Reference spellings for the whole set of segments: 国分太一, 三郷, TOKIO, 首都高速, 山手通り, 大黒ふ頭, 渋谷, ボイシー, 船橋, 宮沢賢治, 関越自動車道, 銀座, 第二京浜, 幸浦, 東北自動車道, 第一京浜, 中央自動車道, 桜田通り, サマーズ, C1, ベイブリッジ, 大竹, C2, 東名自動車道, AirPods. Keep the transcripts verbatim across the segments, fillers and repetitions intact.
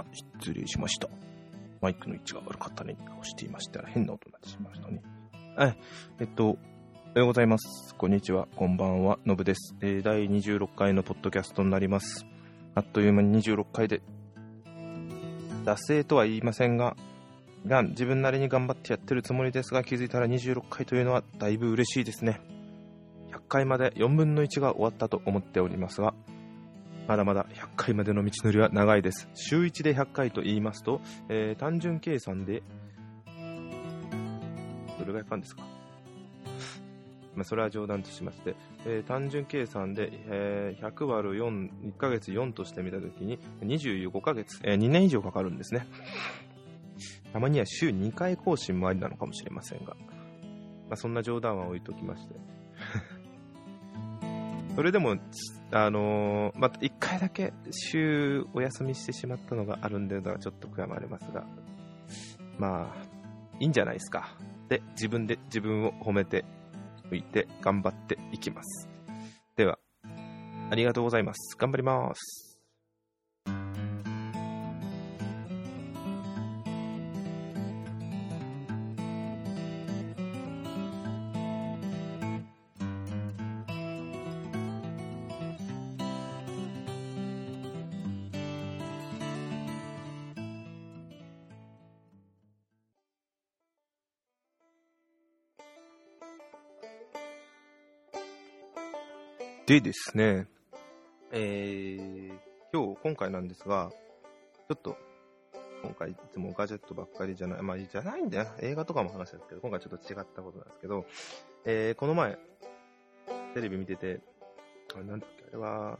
あ、失礼しました。マイクの位置が悪かったね。押していましたら変な音になってしまいましたね。はい。えっと、おはようございます。こんにちは。こんばんは。のぶです。えー、だいにじゅうろっかいのポッドキャストになります。あっという間ににじゅうろっかいで、惰性とは言いませんが、がん自分なりに頑張ってやってるつもりですが、気づいたらにじゅうろっかいというのはだいぶ嬉しいですね。ひゃっかいまでよんぶんのいちが終わったと思っておりますが、まだまだひゃっかいまでの道のりは長いです。週いちでひゃっかいと言いますと、えー、単純計算でどれぐらいかんですか、まあ、それは冗談としまして、えー、単純計算で、えー、ひゃくわるよん いっかげつよんとしてみたときににじゅうごかげつ、えー、にねん以上かかるんですね。たまには週にかい更新もありなのかもしれませんが、まあ、そんな冗談は置いときましてそれでも、あのー、またいっかいだけ週お休みしてしまったのがあるんでのはちょっと悔やまれますが、まあいいんじゃないですか。で、自分で自分を褒めておいて頑張っていきます。では、ありがとうございます。頑張ります。でですね、えー、今日今回なんですが、ちょっと今回いつもガジェットばっかりじゃない、まあじゃないんだよな、映画とかも話したんですけど、今回ちょっと違ったことなんですけど、えー、この前テレビ見てて、あれなんだっけ、あれは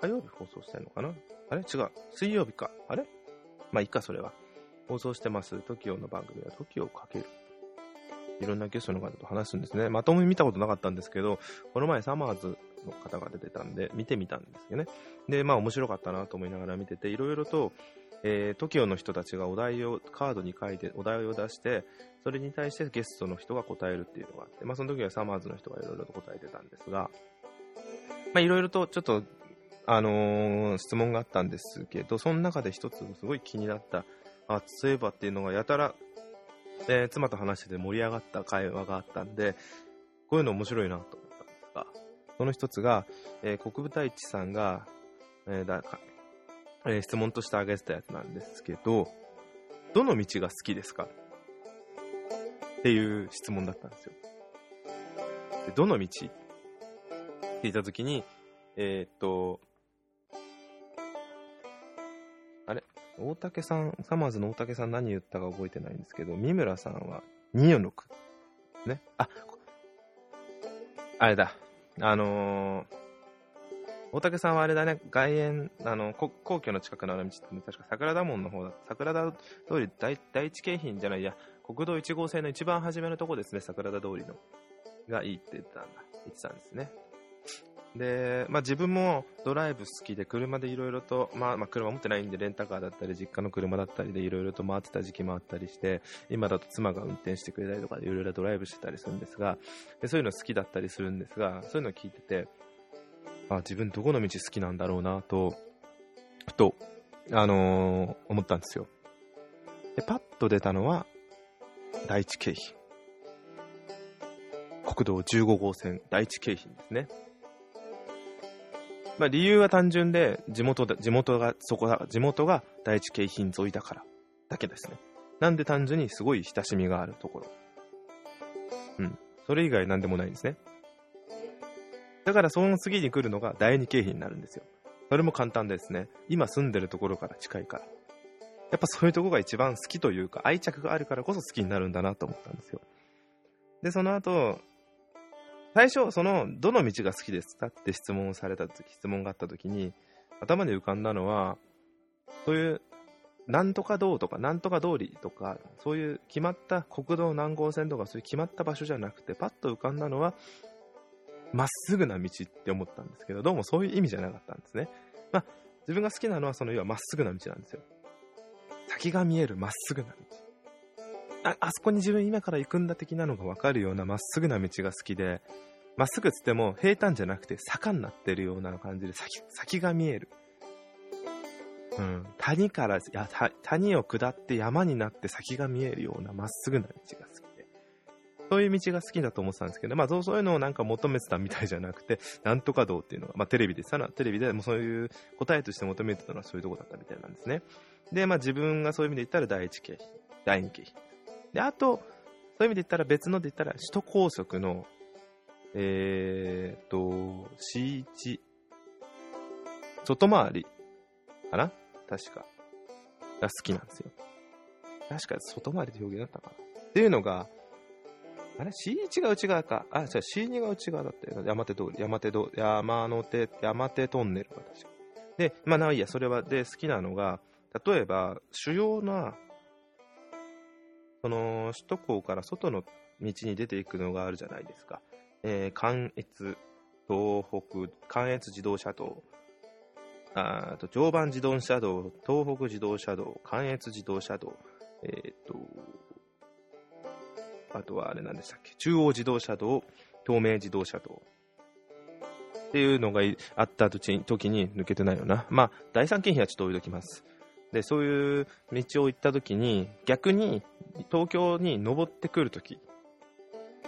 火曜日放送してんのかな、あれ違う、水曜日か、あれまあいいか、それは放送してます トキオ の番組は トキオ をかける、いろんなゲストの方と話すんですね。まともに見たことなかったんですけど、この前サマーズの方が出てたんで見てみたんですよね。で、まあ面白かったなと思いながら見てて、いろいろと、えー、トキオ の人たちがお題をカードに書いてお題を出して、それに対してゲストの人が答えるっていうのがあって、まあその時はサマーズの人がいろいろと答えてたんですが、まあいろいろとちょっとあのー、質問があったんですけど、その中で一つすごい気になった、あ、そういえばっていうのがやたら、えー、妻と話してて盛り上がった会話があったんで、こういうの面白いなと思ったんですが、その一つが、えー、国分太一さんが、えーだかえー、質問として挙げてたやつなんですけど、どの道が好きですかっていう質問だったんですよ。で、どの道って言ったときに、えー、っとあれ大竹さん、サマーズの大竹さん何言ったか覚えてないんですけど、三村さんはによんろくね、あ、あれだ、あのー、大竹さんはあれだね、外苑、あの皇居の近くのあの道って確か桜田門の方だ、桜田通り 第, 第一京浜じゃない、いや国道いち号線の一番初めのとこですね、桜田通りのがいいって言ってたんだ、言ってたんですね。で、まあ、自分もドライブ好きで、車でいろいろと、まあ、まあ車持ってないんでレンタカーだったり実家の車だったりでいろいろと回ってた時期もあったりして、今だと妻が運転してくれたりとかでいろいろドライブしてたりするんですが、でそういうの好きだったりするんですが、そういうのを聞いてて、あ、自分どこの道好きなんだろうなとふと、あのー、思ったんですよ。でパッと出たのは第一京浜、国道じゅうご号線第一京浜ですね。まあ、理由は単純で、地元で、地元が、そこだ、地元が第一京浜沿いだから、だけですね。なんで単純にすごい親しみがあるところ。うん。それ以外なんでもないんですね。だからその次に来るのが第二京浜になるんですよ。それも簡単ですね。今住んでるところから近いから。やっぱそういうところが一番好きというか、愛着があるからこそ好きになるんだなと思ったんですよ。で、その後、最初そのどの道が好きですかって質問をされた時、質問があった時に頭で浮かんだのは、そういうなんとか道とかなんとか通りとか、そういう決まった国道何号線とか、そういう決まった場所じゃなくて、パッと浮かんだのはまっすぐな道って思ったんですけど、どうもそういう意味じゃなかったんですね。まあ自分が好きなのはその要はまっすぐな道なんですよ。先が見えるまっすぐな道、あ、あそこに自分今から行くんだ的なのが分かるようなまっすぐな道が好きで、まっすぐつっても平坦じゃなくて坂になってるような感じで 先, 先が見える。うん、谷からや谷を下って山になって先が見えるようなまっすぐな道が好きで、そういう道が好きだと思ってたんですけど、まあ、そういうのをなんか求めてたみたいじゃなくて、なんとか道っていうのが、まあ、テレビでさテレビでもうそういう答えとして求めてたのはそういうとこだったみたいなんですね。で、まあ、自分がそういう意味で言ったら第一景品第二景品で、あとそういう意味で言ったら別ので言ったら首都高速のえー、っと シーワン 外回りかな、確かが好きなんですよ。確か外回りって表現だったかなっていうのがあれ シーワン が内側か、あ、違う シーツー が内側だったよ。山手通り山手通り山手山手トンネルが確かで、まあ、ないやそれはで好きなのが、例えば主要なその首都高から外の道に出ていくのがあるじゃないですか。えー、関越東北関越自動車道、あと常磐自動車道、東北自動車道、関越自動車道、えー、っとあとはあれなんでしたっけ、中央自動車道、東名自動車道っていうのがあった時に抜けてないよな。まあだいさん京浜はちょっと置いときます。で、そういう道を行った時に逆に東京に登ってくる時、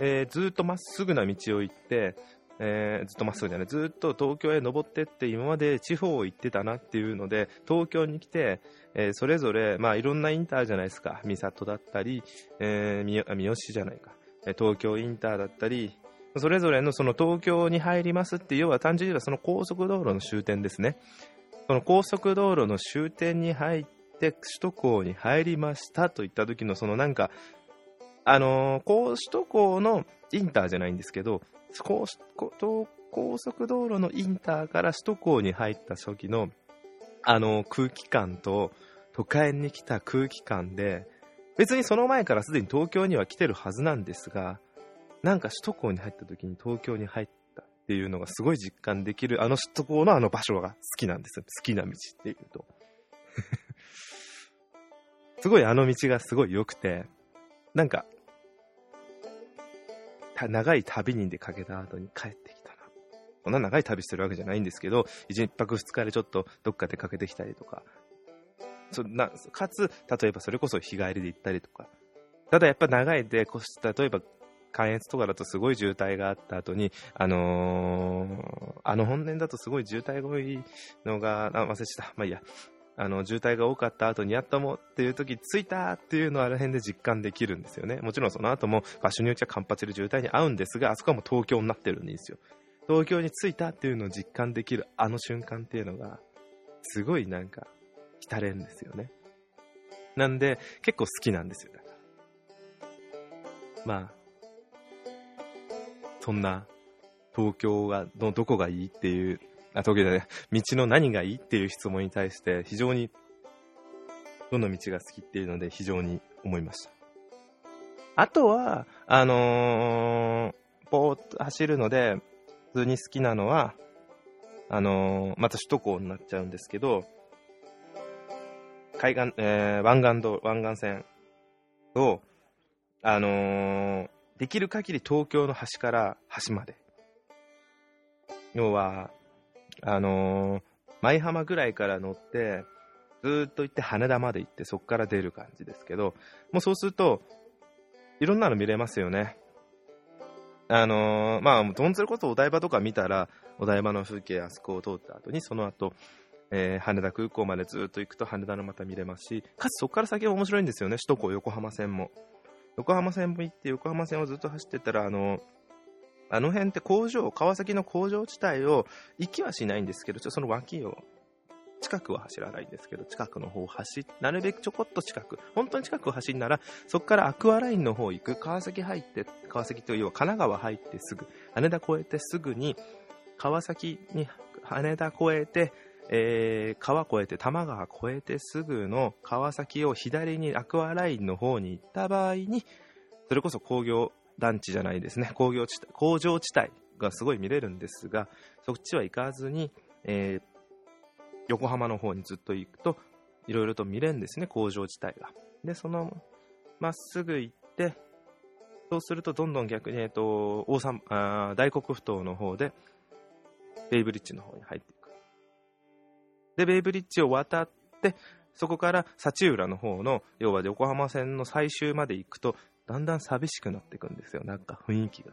えー、ずっとまっすぐな道を行って、えー、ずっとまっすぐじゃないずっと東京へ登ってって今まで地方を行ってたなっていうので、東京に来て、えー、それぞれ、まあ、いろんなインターじゃないですか。三郷だったり、えー、三好じゃないか、東京インターだったり、それぞれのその東京に入りますって、要は単純に言えばその高速道路の終点ですね。その高速道路の終点に入って首都高に入りましたといった時のそのなんかあのー、こう首都高のインターじゃないんですけど、こう高速道路のインターから首都高に入った時の、あのー、空気感と都会に来た空気感で、別にその前からすでに東京には来てるはずなんですが、なんか首都高に入った時に東京に入ったっていうのがすごい実感できる、あの首都高のあの場所が好きなんですよ。好きな道っていうとすごいあの道がすごい良くて、なんか長い旅に出かけた後に帰ってきたな。そんな長い旅してるわけじゃないんですけど、いっぱくふつかでちょっとどっか出かけてきたりとか、そなかつ例えばそれこそ日帰りで行ったりとか、ただやっぱ長いで、例えば関越とかだとすごい渋滞があった後に、あのー、あの本年だとすごい渋滞が多いのが、あ、忘れした、まあいいや、あの渋滞が多かった後にやったもっていう時着いたっていうのはあらへんで実感できるんですよね。もちろんその後も場所によってはカンパチで渋滞に合うんですが、あそこはもう東京になってるんですよ。東京に着いたっていうのを実感できるあの瞬間っていうのがすごいなんか浸れるんですよね。なんで結構好きなんですよ。だからまあそんな東京がのどこがいいっていうあ東京じゃない道の何がいいっていう質問に対して、非常にどの道が好きっていうので非常に思いました。あとはあのー、ポーッと走るので普通に好きなのはあのー、また首都高になっちゃうんですけど、海岸、えー、湾岸道湾岸線をあのー、できる限り東京の端から端まで、要はあのー、舞浜ぐらいから乗ってずーっと行って羽田まで行って、そこから出る感じですけど、もうそうするといろんなの見れますよね。あのー、まあどんずることお台場とか見たら、お台場の風景あそこを通った後にその後、えー、羽田空港までずーっと行くと羽田のまた見れますし、かつそこから先は面白いんですよね。首都高横浜線も横浜線も行って、横浜線をずっと走ってたらあのーあの辺って工場、川崎の工場地帯を行きはしないんですけど、ちょっとその脇を近くは走らないんですけど、近くの方を走っなるべくちょこっと近く、本当に近くを走るならそこからアクアラインの方行く、川崎入って、川崎という要は神奈川入ってすぐ羽田越えてすぐに川崎に羽田越えて、えー、川越えて多摩川越えてすぐの川崎を左にアクアラインの方に行った場合に、それこそ工業団地じゃないですね、工業地帯、工場地帯がすごい見れるんですが、そっちは行かずに、えー、横浜の方にずっと行くといろいろと見れるんですね、工場地帯が。でそのまっすぐ行って、そうするとどんどん逆に、えー、と大さんあ大黒ふ頭の方でベイブリッジの方に入っていく。でベイブリッジを渡っでそこから幸浦の方の要は横浜線の最終まで行くとだんだん寂しくなっていくんですよ。なんか雰囲気が、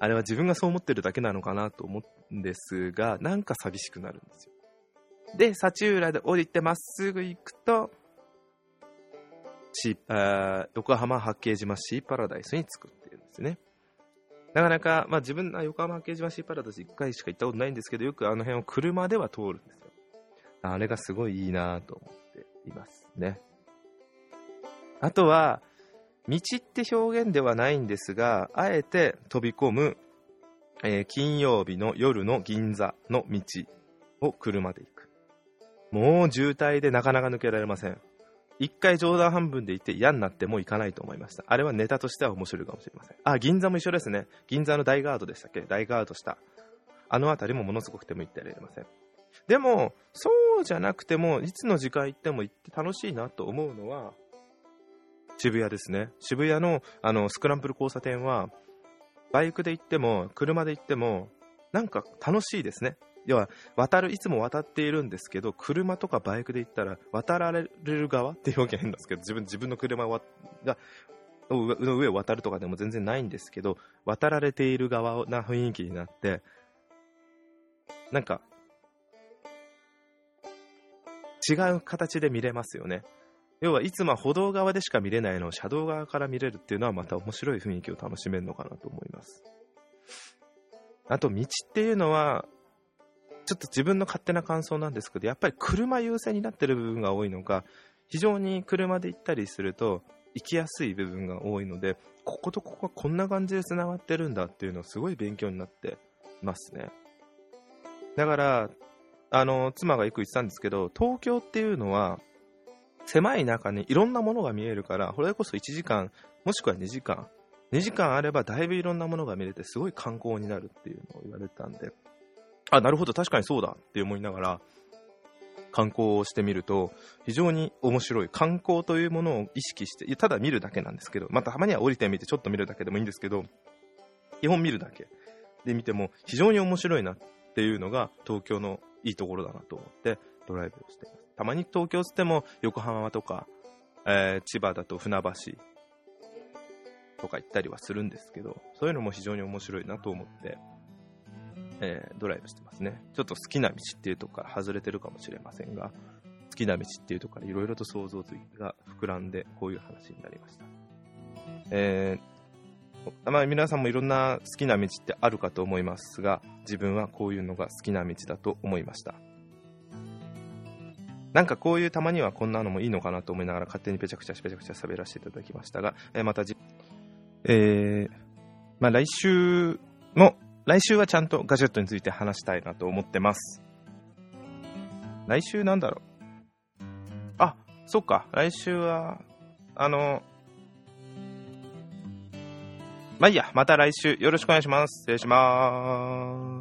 あれは自分がそう思ってるだけなのかなと思うんですが、なんか寂しくなるんですよ。で幸浦で降りてまっすぐ行くとシー横浜八景島シーパラダイスに着くっていうんですね。なかなか、まあ、自分は横浜八景島シーパラダイスいっかいしか行ったことないんですけど、よくあの辺を車では通るんですよ。あれがすごいいいなと思っていますね。あとは道って表現ではないんですが、あえて飛び込む、えー、金曜日の夜の銀座の道を車で行く。もう渋滞でなかなか抜けられません。一回冗談半分で行って嫌になってもう行かないと思いました。あれはネタとしては面白いかもしれません。あ、銀座も一緒ですね。銀座の大ガードでしたっけ？大ガードした。あの辺りもものすごくても行ってられません。でもそうじゃなくてもいつの時間行っても行って楽しいなと思うのは渋谷ですね。渋谷のあのスクランブル交差点はバイクで行っても車で行ってもなんか楽しいですね。要は渡るいつも渡っているんですけど、車とかバイクで行ったら渡られる側っていうわけ変なんですけど、自分自分の車がの上を渡るとかでも全然ないんですけど、渡られている側な雰囲気になって、なんか違う形で見れますよね。要はいつも歩道側でしか見れないのを車道側から見れるっていうのはまた面白い雰囲気を楽しめるのかなと思います。あと道っていうのはちょっと自分の勝手な感想なんですけど、やっぱり車優先になってる部分が多いのか、非常に車で行ったりすると行きやすい部分が多いので、こことここはこんな感じでつながってるんだっていうのをすごい勉強になってますね。だからあの妻がよく言ってたんですけど、東京っていうのは狭い中にいろんなものが見えるから、これこそいちじかんもしくはにじかんにじかんあればだいぶいろんなものが見れてすごい観光になるっていうのを言われたんで、あ、なるほど確かにそうだって思いながら観光をしてみると非常に面白い。観光というものを意識してただ見るだけなんですけど、またたまには降りてみてちょっと見るだけでもいいんですけど、基本見るだけで見ても非常に面白いなっていうのが東京のいいところだなと思ってドライブをしています。たまに東京つっても横浜とか、えー、千葉だと船橋とか行ったりはするんですけど、そういうのも非常に面白いなと思って、えー、ドライブしてますね。ちょっと好きな道っていうところから外れてるかもしれませんが、好きな道っていうところからいろいろと想像が膨らんでこういう話になりました。えーまあ、皆さんもいろんな好きな道ってあるかと思いますが、自分はこういうのが好きな道だと思いました。なんかこういうたまにはこんなのもいいのかなと思いながら勝手にペチャクチャペチャクチャ喋らせていただきましたが、えー、またじ、えーまあ、来週の来週はちゃんとガジェットについて話したいなと思ってます。来週なんだろう、あ、そうか、来週はあのまあいいや、また来週よろしくお願いします。失礼しまーす。